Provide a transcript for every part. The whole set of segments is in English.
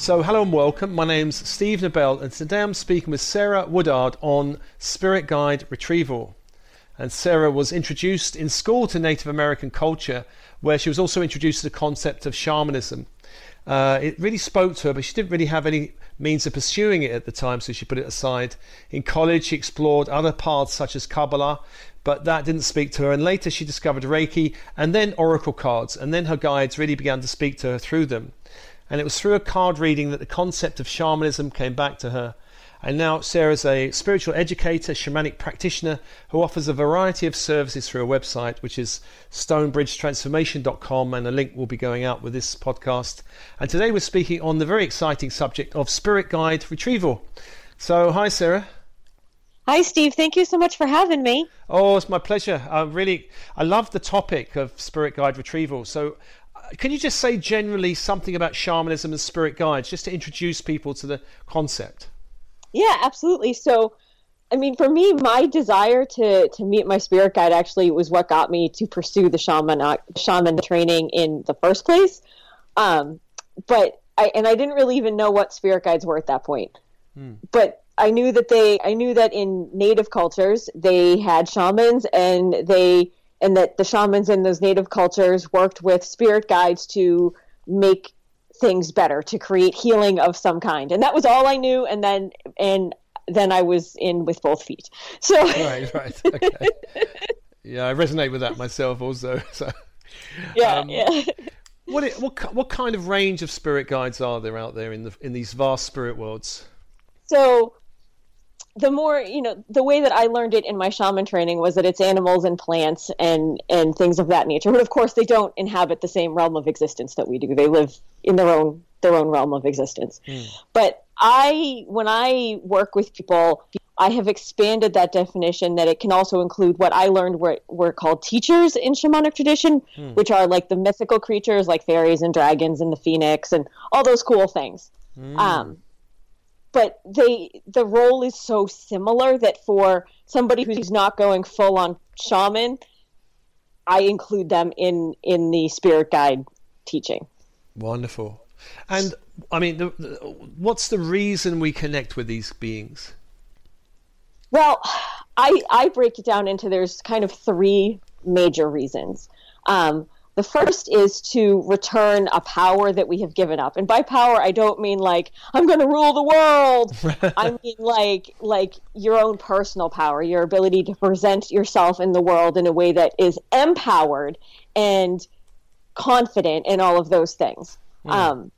So hello and welcome, my name's Steve Nobel and today I'm speaking with Sarah Woodard on spirit guide retrieval. And Sarah was introduced in school to Native American culture, where she was also introduced to the concept of shamanism. It really spoke to her, but she didn't really have any means of pursuing it at the time, so she put it aside. In college, she explored other paths such as Kabbalah, but that didn't speak to her. And later she discovered Reiki and then oracle cards, and then her guides really began to speak to her through them. And it was through a card reading that the concept of shamanism came back to her. And now Sarah's a spiritual educator, shamanic practitioner, who offers a variety of services through her website, which is stonebridgetransformation.com, and a link will be going out with this podcast. And today we're speaking on the very exciting subject of spirit guide retrieval. So hi, Sarah. Hi, Steve. Thank you so much for having me. Oh, it's my pleasure. I love the topic of spirit guide retrieval. So can you just say generally something about shamanism and spirit guides, just to introduce people to the concept? Yeah, absolutely. So, I mean, for me, my desire to meet my spirit guide actually was what got me to pursue the shaman training in the first place. But I didn't really even know what spirit guides were at that point. But I knew that in Native cultures they had shamans, and that the shamans in those Native cultures worked with spirit guides to make things better, to create healing of some kind. And that was all I knew. And then I was in with both feet. So right. Okay. Yeah, I resonate with that myself also. So yeah. What kind of range of spirit guides are there out there in these vast spirit worlds? So the more, the way that I learned it in my shaman training was that it's animals and plants and things of that nature. But of course, they don't inhabit the same realm of existence that we do. They live in their own realm of existence. But when I work with people, I have expanded that definition that it can also include what I learned were called teachers in shamanic tradition, which are like the mythical creatures like fairies and dragons and the phoenix and all those cool things. But the role is so similar that for somebody who's not going full on shaman, I include them in the spirit guide teaching. Wonderful. And I mean, what's the reason we connect with these beings? Well, I break it down into there's kind of three major reasons. The first is to return a power that we have given up. And by power, I don't mean like, I'm going to rule the world. I mean like your own personal power, your ability to present yourself in the world in a way that is empowered and confident and all of those things. And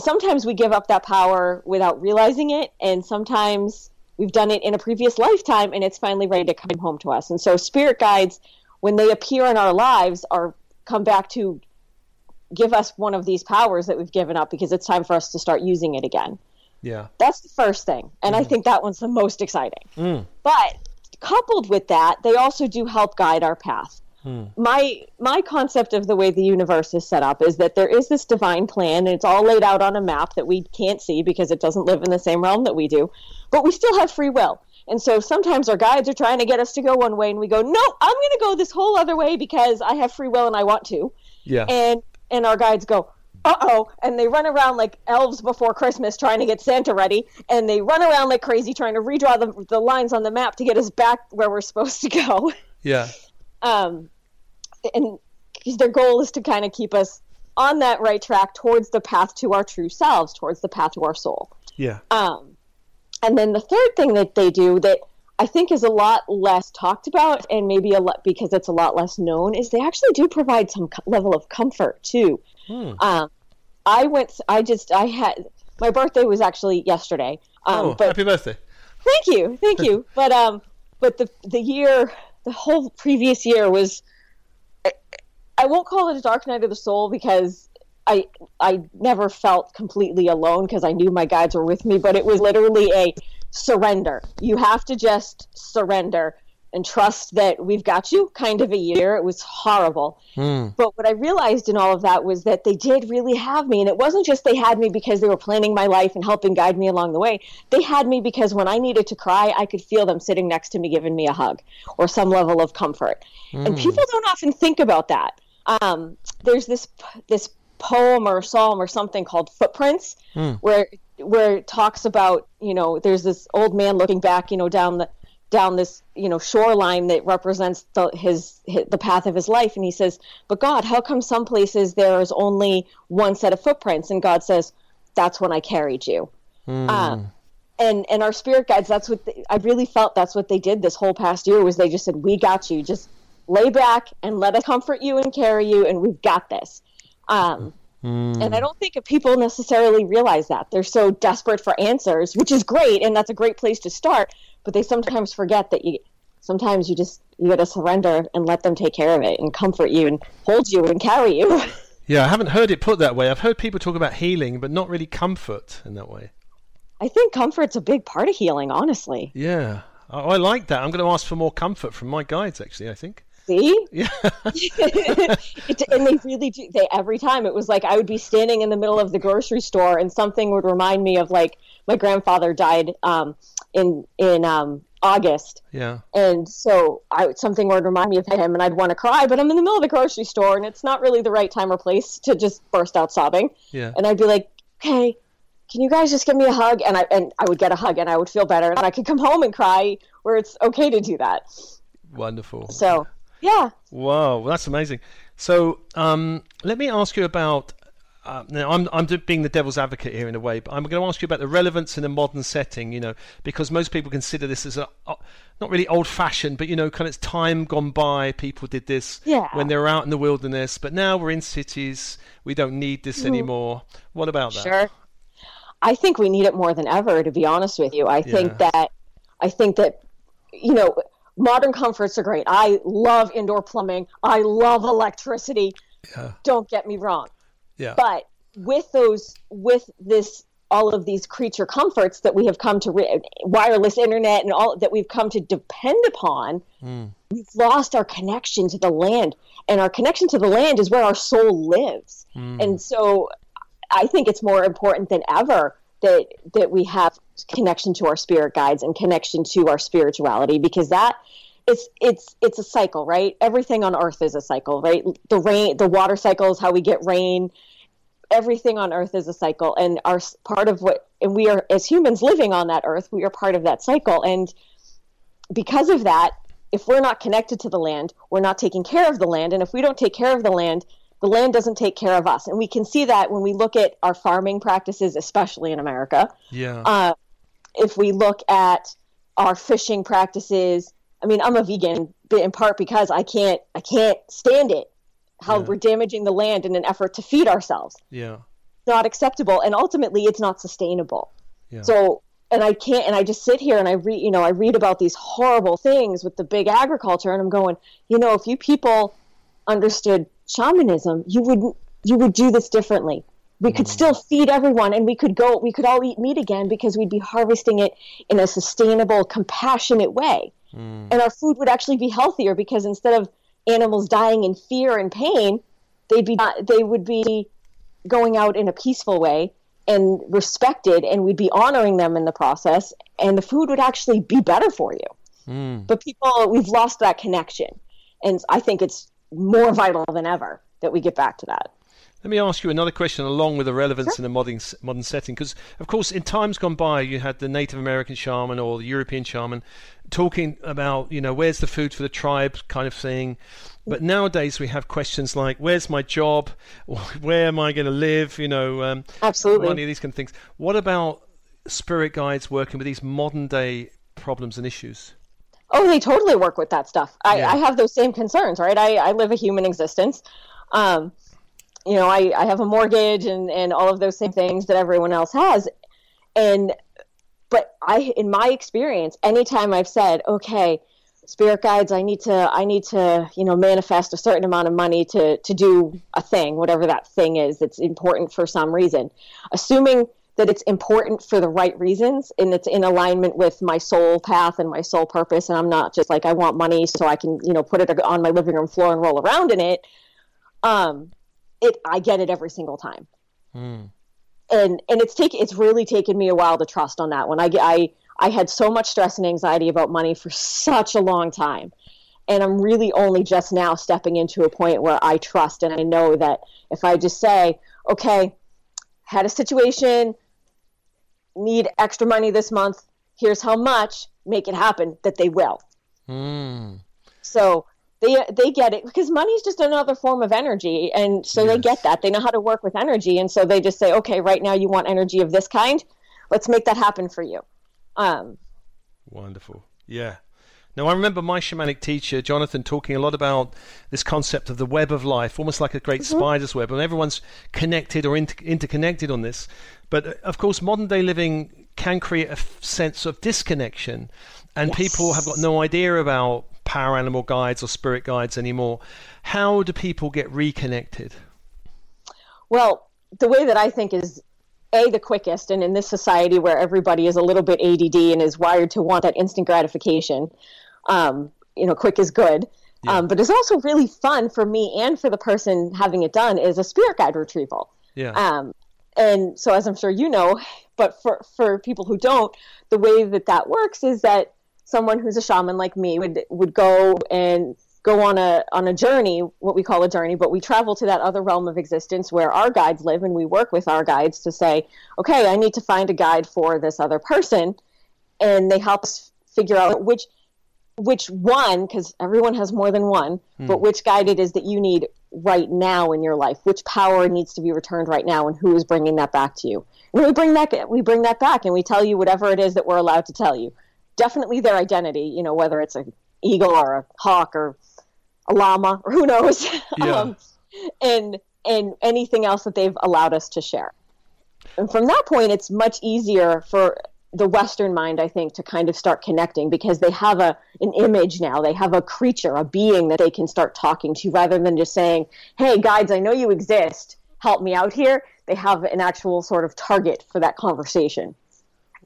sometimes we give up that power without realizing it. And sometimes we've done it in a previous lifetime and it's finally ready to come home to us. And so spirit guides, when they appear in our lives, are come back to give us one of these powers that we've given up because it's time for us to start using it again. Yeah. That's the first thing. And I think that one's the most exciting. But coupled with that, they also do help guide our path. My concept of the way the universe is set up is that there is this divine plan, and it's all laid out on a map that we can't see because it doesn't live in the same realm that we do, but we still have free will. And so sometimes our guides are trying to get us to go one way, and we go, no, I'm going to go this whole other way because I have free will and I want to. Yeah. And our guides go, uh-oh, and they run around like elves before Christmas trying to get Santa ready, and they run around like crazy trying to redraw the lines on the map to get us back where we're supposed to go. Yeah. And their goal is to kind of keep us on that right track towards the path to our true selves, towards the path to our soul. Yeah. And then the third thing that they do that I think is a lot less talked about, and maybe a lot because it's a lot less known, is they actually do provide some level of comfort too. My birthday was actually yesterday. Happy birthday. Thank you. But the whole previous year was, I won't call it a dark night of the soul because I never felt completely alone because I knew my guides were with me, but it was literally a surrender. You have to just surrender and trust that we've got you kind of a year. It was horrible. But what I realized in all of that was that they did really have me. And it wasn't just they had me because they were planning my life and helping guide me along the way. They had me because when I needed to cry, I could feel them sitting next to me, giving me a hug or some level of comfort. And people don't often think about that. There's this poem or psalm or something called Footprints, where it talks about, you know, there's this old man looking back, you know, down this, you know, shoreline that represents the path of his life. And he says, but God, how come some places there is only one set of footprints? And God says, that's when I carried you. And our spirit guides, that's what I really felt. That's what they did this whole past year, was they just said, we got you. Just lay back and let us comfort you and carry you. And we've got this. And I don't think people necessarily realize that. They're so desperate for answers, which is great. And that's a great place to start. But they sometimes forget that you got to surrender and let them take care of it and comfort you and hold you and carry you. Yeah, I haven't heard it put that way. I've heard people talk about healing, but not really comfort in that way. I think comfort's a big part of healing, honestly. Yeah, I like that. I'm going to ask for more comfort from my guides, actually, I think. See? Yeah. And they really do. Every time, it was like I would be standing in the middle of the grocery store and something would remind me of, like, my grandfather died in August. Yeah. And so something would remind me of him and I'd want to cry, but I'm in the middle of the grocery store and it's not really the right time or place to just burst out sobbing. Yeah. And I'd be like, okay, can you guys just give me a hug? And I would get a hug and I would feel better and I could come home and cry, where it's okay to do that. Wonderful. So, yeah. Wow. Well, that's amazing. So, let me ask you about, now, I'm being the devil's advocate here in a way, but I'm going to ask you about the relevance in a modern setting, you know, because most people consider this as not really old-fashioned, but, you know, kind of, it's time gone by. People did this when they were out in the wilderness, but now we're in cities. We don't need this anymore. What about that? Sure. I think we need it more than ever, to be honest with you. I think that, you know, modern comforts are great. I love indoor plumbing. I love electricity. Yeah. Don't get me wrong. Yeah. But with all of these creature comforts that we have come to wireless internet and all that we've come to depend upon, we've lost our connection to the land, and our connection to the land is where our soul lives. And so I think it's more important than ever that we have connection to our spirit guides and connection to our spirituality, because that it's a cycle, right? Everything on earth is a cycle, right? The rain, the water cycle is how we get rain. Everything on earth is a cycle, and we are, as humans living on that earth, we are part of that cycle. And because of that, if we're not connected to the land, we're not taking care of the land. And if we don't take care of the land doesn't take care of us. And we can see that when we look at our farming practices, especially in America. Yeah. If we look at our fishing practices, I mean, I'm a vegan in part because I can't stand it, how we're damaging the land in an effort to feed ourselves. Yeah. Not acceptable. And ultimately it's not sustainable. Yeah. So, and I just sit here and I read about these horrible things with the big agriculture, and I'm going, you know, if you people understood shamanism, you would do this differently. We could still feed everyone, and we could all eat meat again, because we'd be harvesting it in a sustainable, compassionate way. And our food would actually be healthier, because instead of animals dying in fear and pain, they would be going out in a peaceful way and respected, and we'd be honoring them in the process, and the food would actually be better for you. But people, we've lost that connection. And I think it's more vital than ever that we get back to that. Let me ask you another question along with the relevance in a modern setting, because, of course, in times gone by, you had the Native American shaman or the European shaman talking about, you know, where's the food for the tribe kind of thing. But nowadays we have questions like, where's my job? Where am I going to live? You know, absolutely, money, these kind of things. What about spirit guides working with these modern day problems and issues? Oh, they totally work with that stuff. I have those same concerns, right? I live a human existence. You know, I have a mortgage and all of those same things that everyone else has. But in my experience, anytime I've said, okay, spirit guides, I need to, you know, manifest a certain amount of money to do a thing, whatever that thing is that's important for some reason, assuming that it's important for the right reasons and it's in alignment with my soul path and my soul purpose. And I'm not just like, I want money so I can, you know, put it on my living room floor and roll around in it. I get it every single time. And it's really taken me a while to trust on that one. I had so much stress and anxiety about money for such a long time. And I'm really only just now stepping into a point where I trust, and I know that if I just say, okay, had a situation, need extra money this month, here's how much, make it happen, that they will. Mm. So they get it, because money is just another form of energy. And so Yes. They get that. They know how to work with energy. And so they just say, okay, right now you want energy of this kind. Let's make that happen for you. Wonderful. Yeah. Now, I remember my shamanic teacher, Jonathan, talking a lot about this concept of the web of life, almost like a great spider's web. And everyone's connected or interconnected on this. But, of course, modern-day living can create a sense of disconnection. And Yes. People have got no idea about power animal guides or spirit guides anymore. How do people get reconnected? Well, the way that I think is, A, the quickest, and in this society where everybody is a little bit ADD and is wired to want that instant gratification, quick is good. Yeah. But it's also really fun for me and for the person having it done is a spirit guide retrieval. Yeah. And so, as I'm sure you know, but for people who don't, the way that that works is that someone who's a shaman like me would go on a journey, what we call a journey, but we travel to that other realm of existence where our guides live, and we work with our guides to say, okay, I need to find a guide for this other person, and they help us figure out which one, because everyone has more than one, but which guide it is that you need right now in your life, which power needs to be returned right now, and who is bringing that back to you. And we bring that back, and we tell you whatever it is that we're allowed to tell you. Definitely their identity, whether it's an eagle or a hawk or a llama, or who knows, yeah. and anything else that they've allowed us to share. And from that point, it's much easier for the Western mind, I think, to kind of start connecting, because they have an image now. They have a creature, a being that they can start talking to, rather than just saying, hey, guides, I know you exist, help me out here. They have an actual sort of target for that conversation.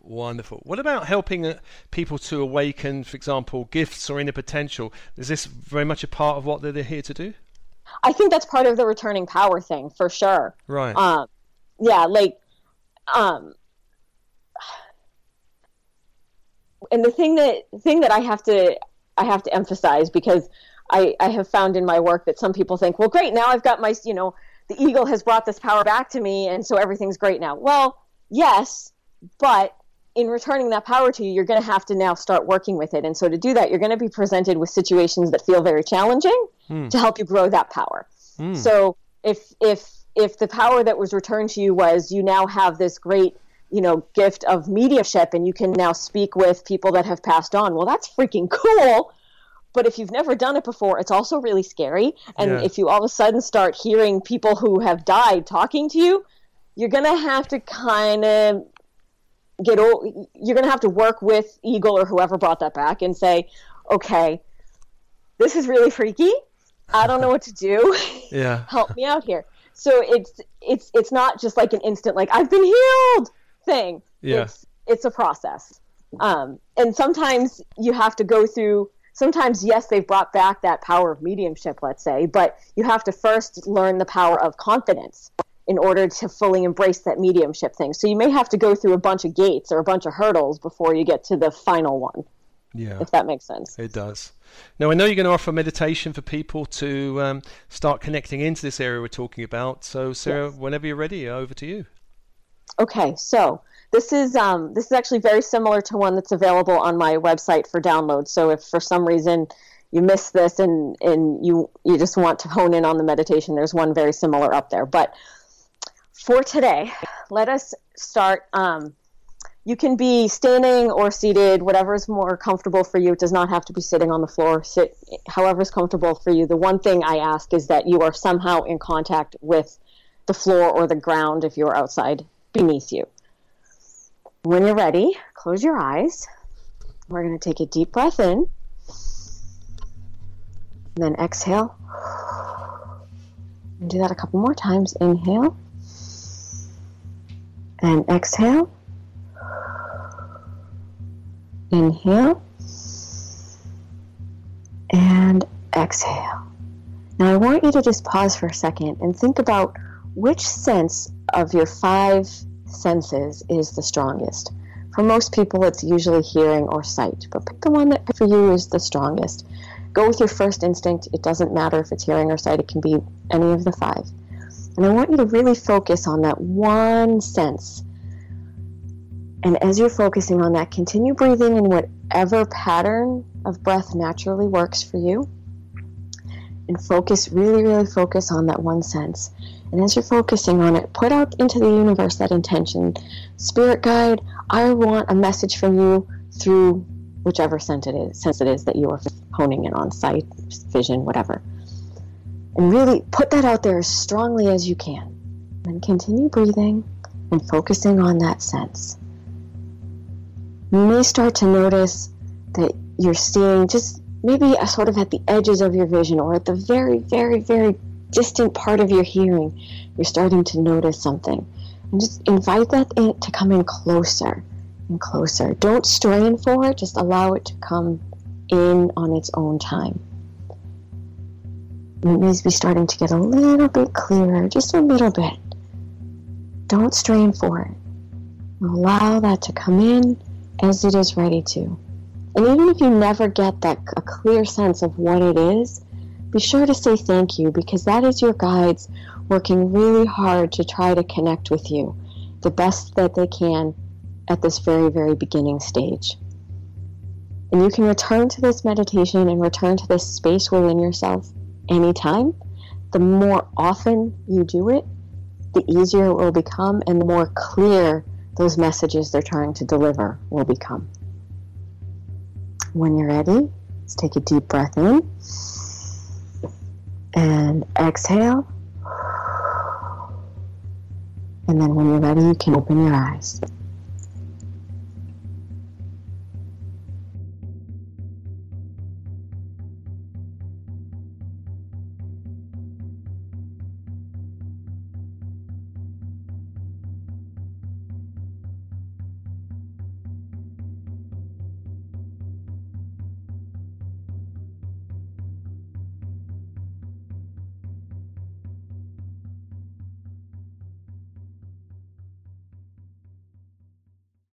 Wonderful. What about helping people to awaken, for example, gifts or inner potential? Is this very much a part of what they're here to do? I think that's part of the returning power thing, for sure. Right. And the thing that I have to emphasize, because I have found in my work that some people think, well, great, now I've got my, the eagle has brought this power back to me, and so everything's great now. Well, yes, but in returning that power to you, you're going to have to now start working with it. And so to do that, you're going to be presented with situations that feel very challenging to help you grow that power. Mm. So if the power that was returned to you was, you now have this great, gift of mediumship, and you can now speak with people that have passed on. Well, that's freaking cool. But if you've never done it before, it's also really scary. And yeah. If you all of a sudden start hearing people who have died talking to you, you're going to have to kind of you're going to have to work with Eagle or whoever brought that back and say, okay, this is really freaky. I don't know what to do. Yeah. Help me out here. So it's not just like an instant, like, I've been healed thing. Yeah. It's a process. And sometimes you have to go through, sometimes, yes, they've brought back that power of mediumship, let's say, but you have to first learn the power of confidence in order to fully embrace that mediumship thing. So you may have to go through a bunch of gates or a bunch of hurdles before you get to the final one. Yeah. If that makes sense. It does. Now, I know you're going to offer meditation for people to start connecting into this area we're talking about. So, Sarah, Yes. Whenever you're ready, over to you. Okay. So this is actually very similar to one that's available on my website for download. So if for some reason you miss this and you just want to hone in on the meditation, there's one very similar up there. But for today, let us start. You can be standing or seated, whatever is more comfortable for you. It does not have to be sitting on the floor. Sit however is comfortable for you. The one thing I ask is that you are somehow in contact with the floor or the ground if you're outside beneath you. When you're ready, close your eyes. We're going to take a deep breath in. Then exhale. And do that a couple more times. Inhale. And exhale. Inhale. And exhale. Now I want you to just pause for a second and think about which sense of your 5 senses is the strongest. For most people, it's usually hearing or sight, but pick the one that for you is the strongest. Go with your first instinct. It doesn't matter if it's hearing or sight. It can be any of the 5. And I want you to really focus on that one sense. And as you're focusing on that, continue breathing in whatever pattern of breath naturally works for you. And focus, really focus on that one sense. And as you're focusing on it, put out into the universe that intention. Spirit guide, I want a message from you through whichever sense it is, that you are honing in on, sight, vision, whatever. And really put that out there as strongly as you can. And continue breathing and focusing on that sense. You may start to notice that you're seeing just maybe a sort of at the edges of your vision or at the very distant part of your hearing, you're starting to notice something. And just invite that in to come in closer and closer. Don't strain for it, just allow it to come in on its own time. It may be starting to get a little bit clearer, just a little bit. Don't strain for it. Allow that to come in as it is ready to. And even if you never get that a clear sense of what it is, be sure to say thank you, because that is your guides working really hard to try to connect with you the best that they can at this very beginning stage. And you can return to this meditation and return to this space within yourself anytime. The more often you do it, the easier it will become and the more clear those messages they're trying to deliver will become. When you're ready, let's take a deep breath in and exhale. And then when you're ready, you can open your eyes.